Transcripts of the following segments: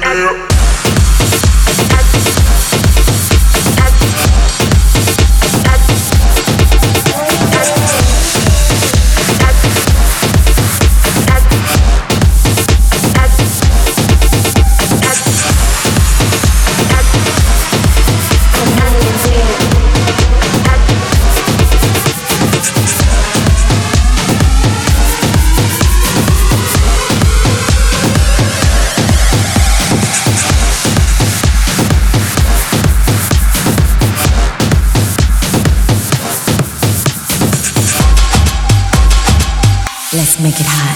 the air. Let's make it hot.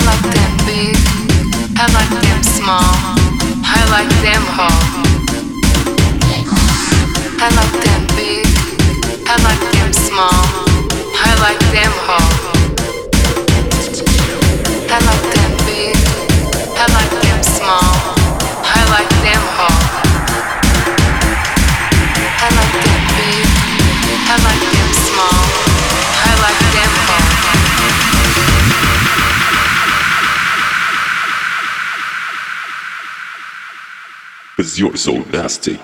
I like them big, I like them small, I like them whole. I like them big, I like them small, I like them whole. I like them big, I like them small, I like them whole. I like them big, I like them small, I like them whole. Cause you're so nasty.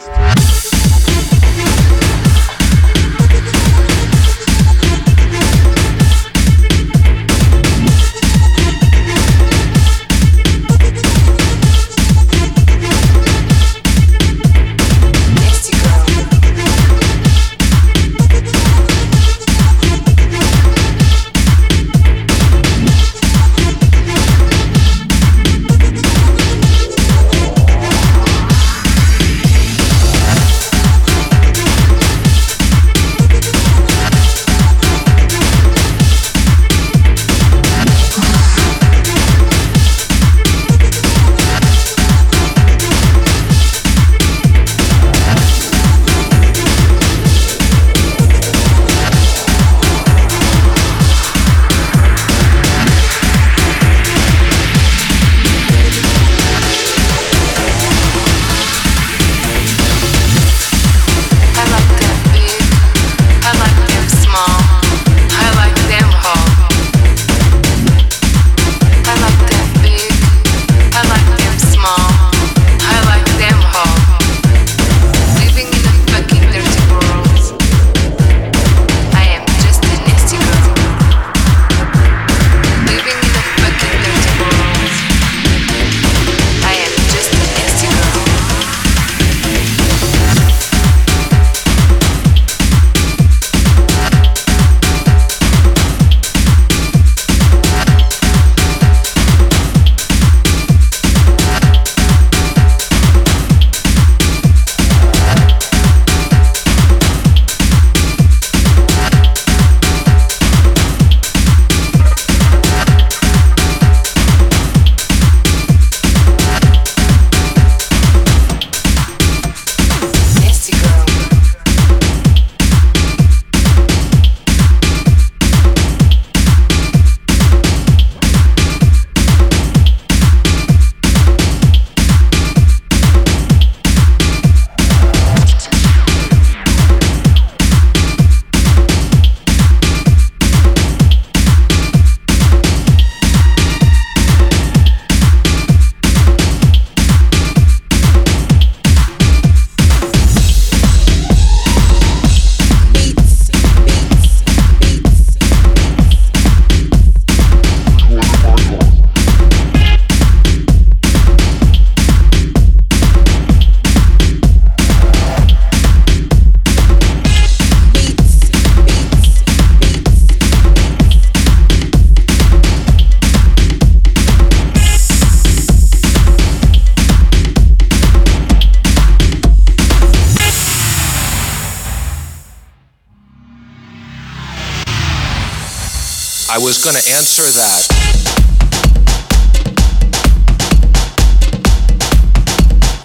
I was going to answer that.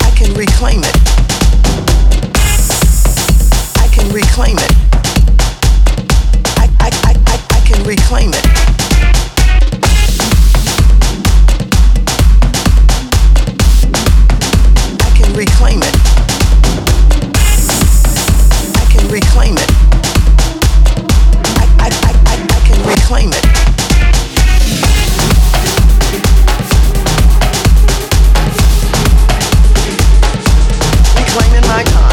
I can reclaim it. I can reclaim it. I can reclaim it. I can reclaim it. I can reclaim it. I can reclaim it. Reclaiming my time.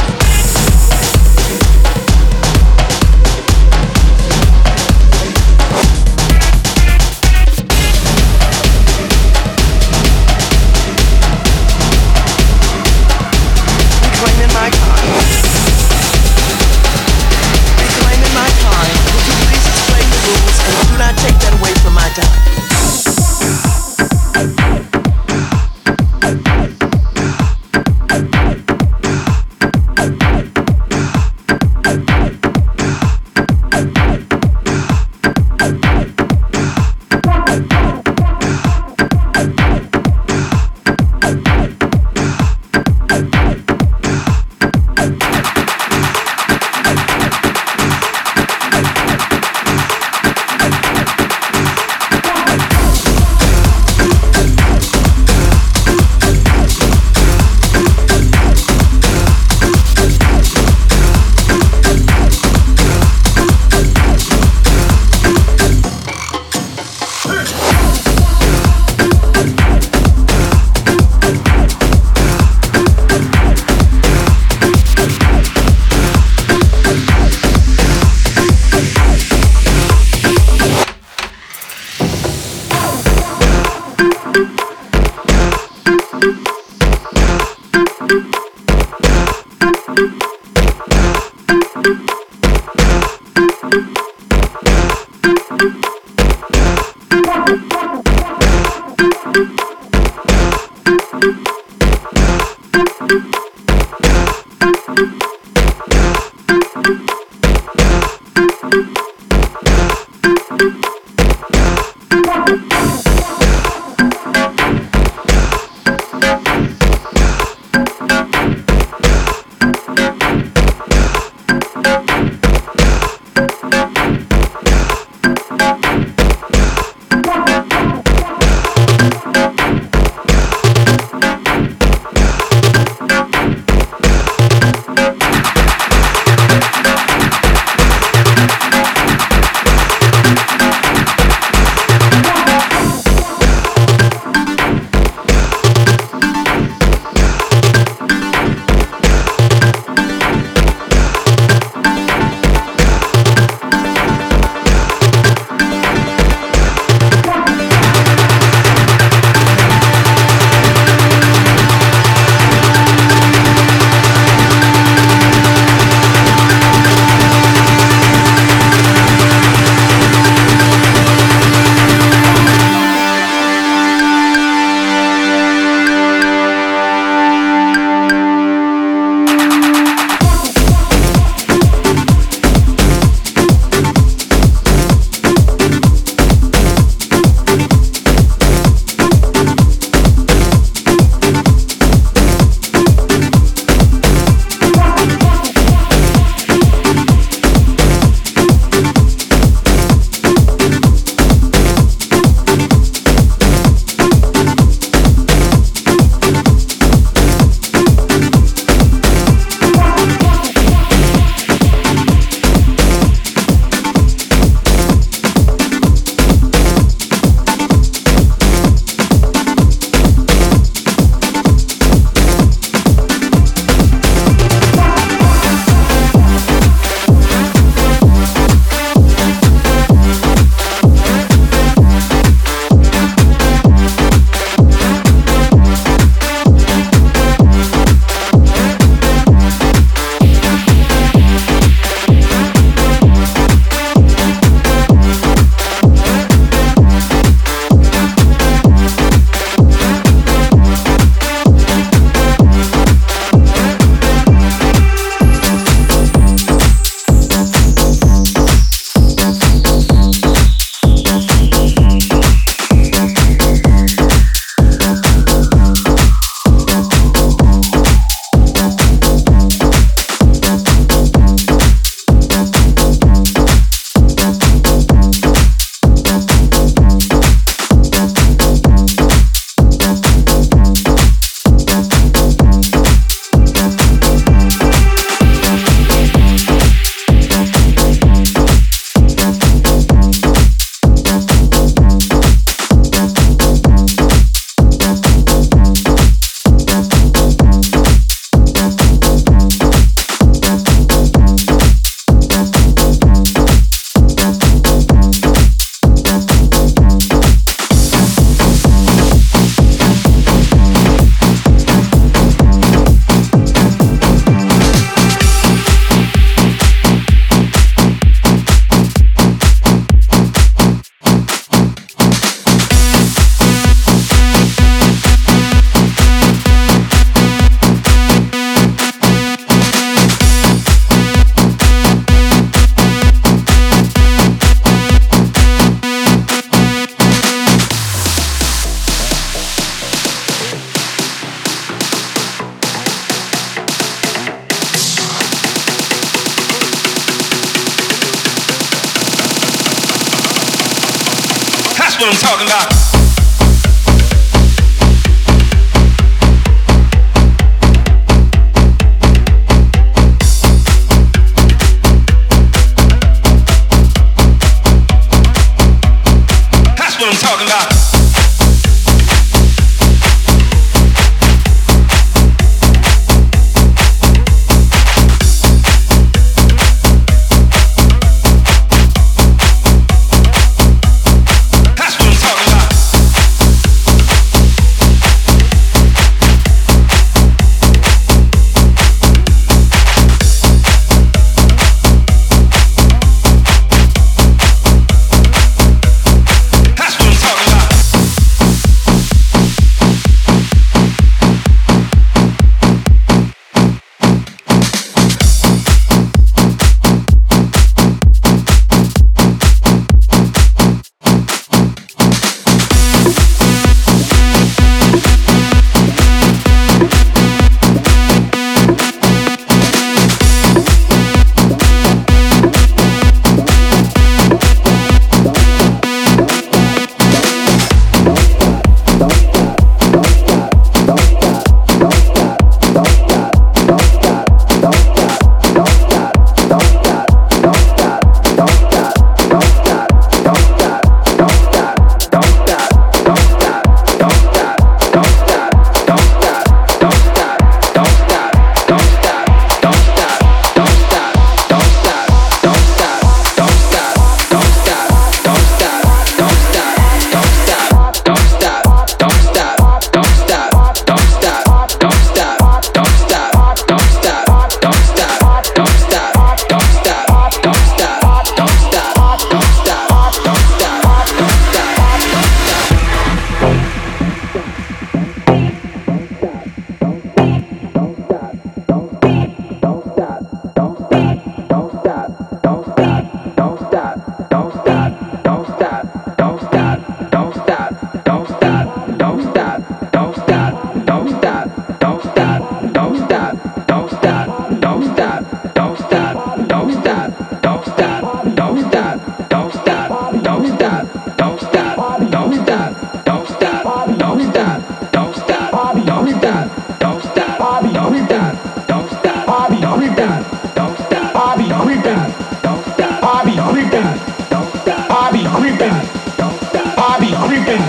creeping,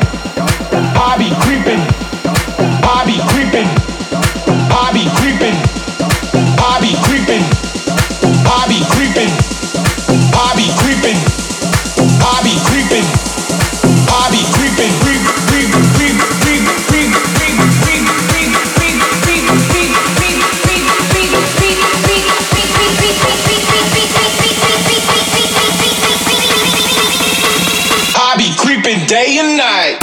I be creeping, I be creeping, I be creeping, I be creeping, I be creeping, I be creeping, I be creeping, I be creeping, creep, creep, creep, creep, creep, creep, creep, creep, creep, creep, creep, creep, creep, I be creeping day and night.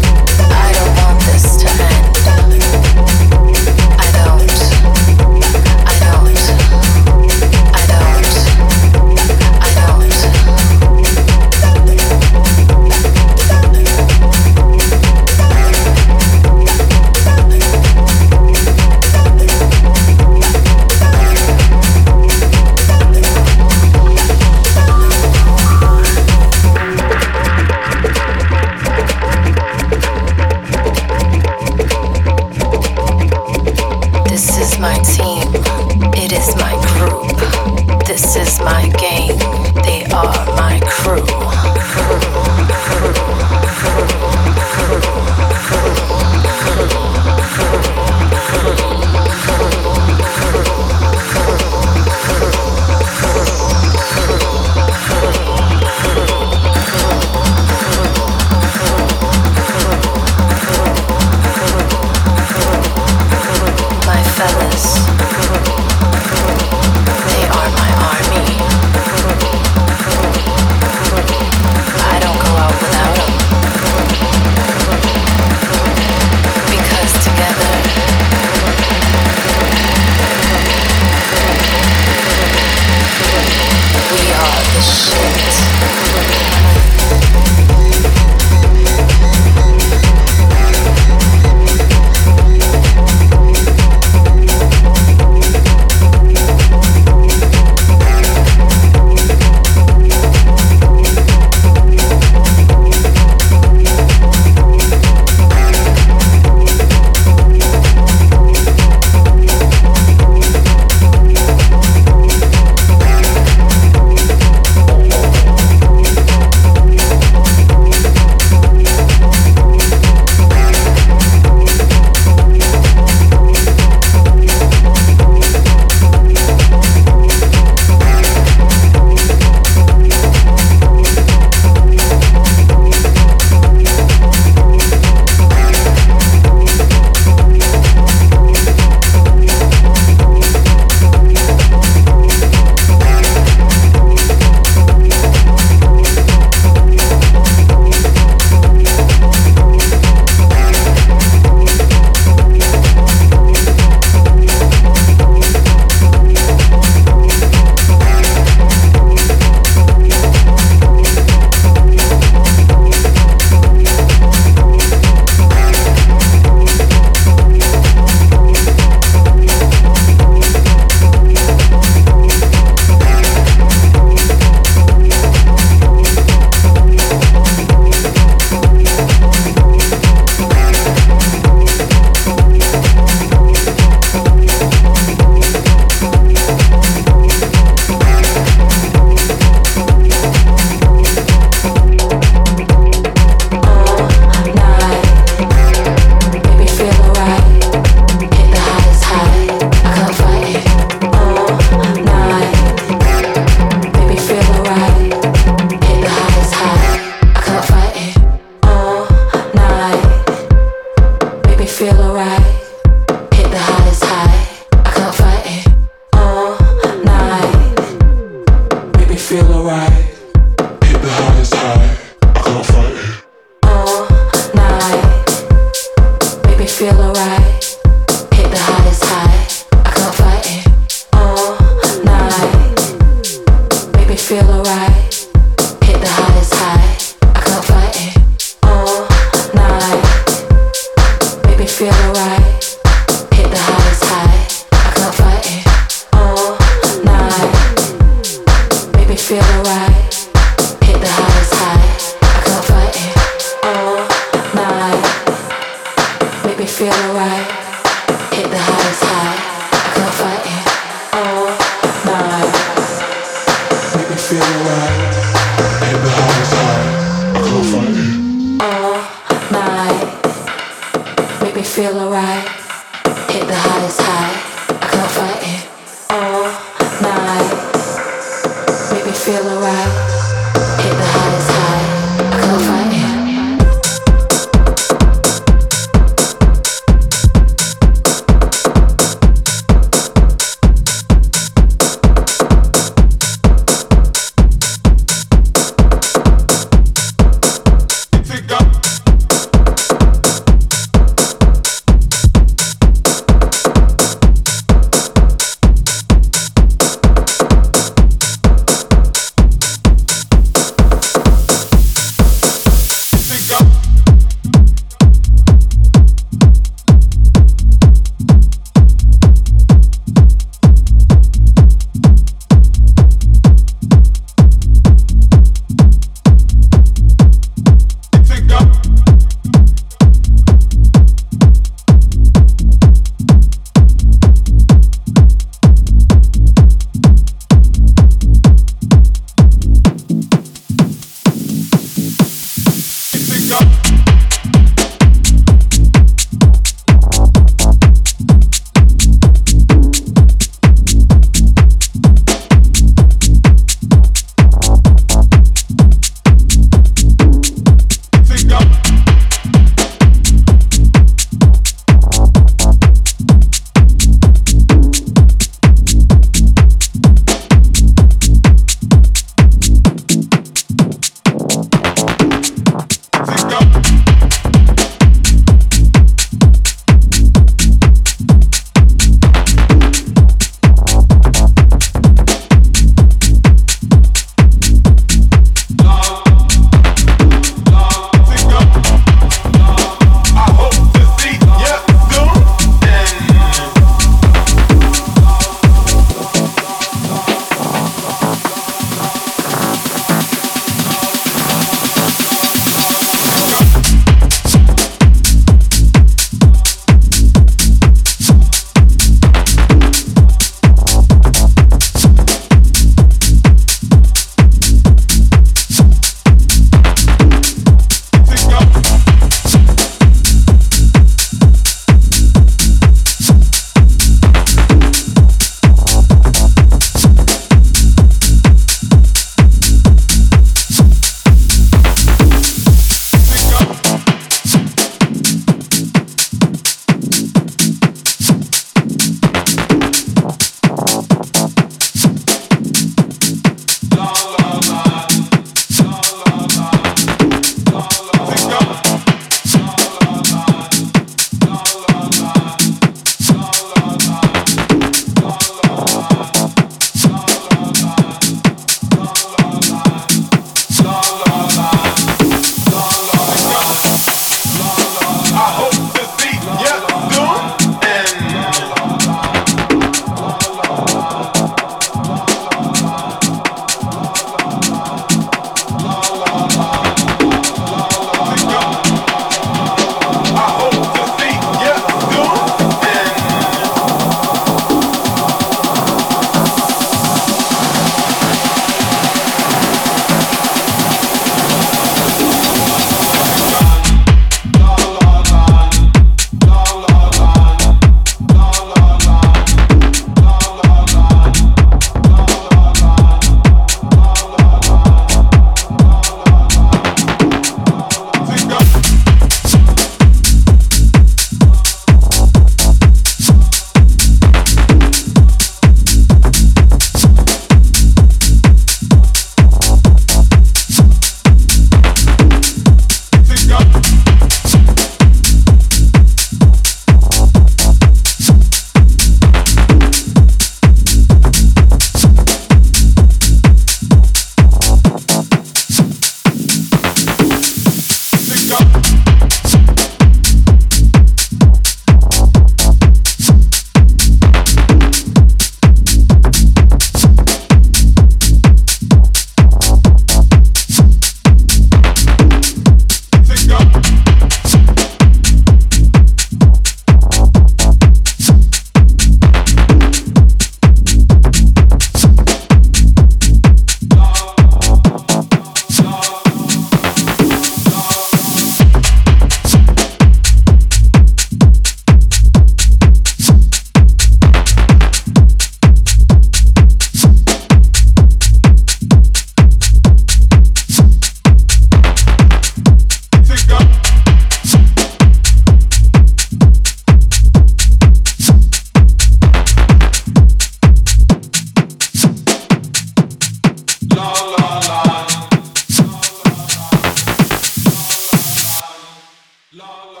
la la.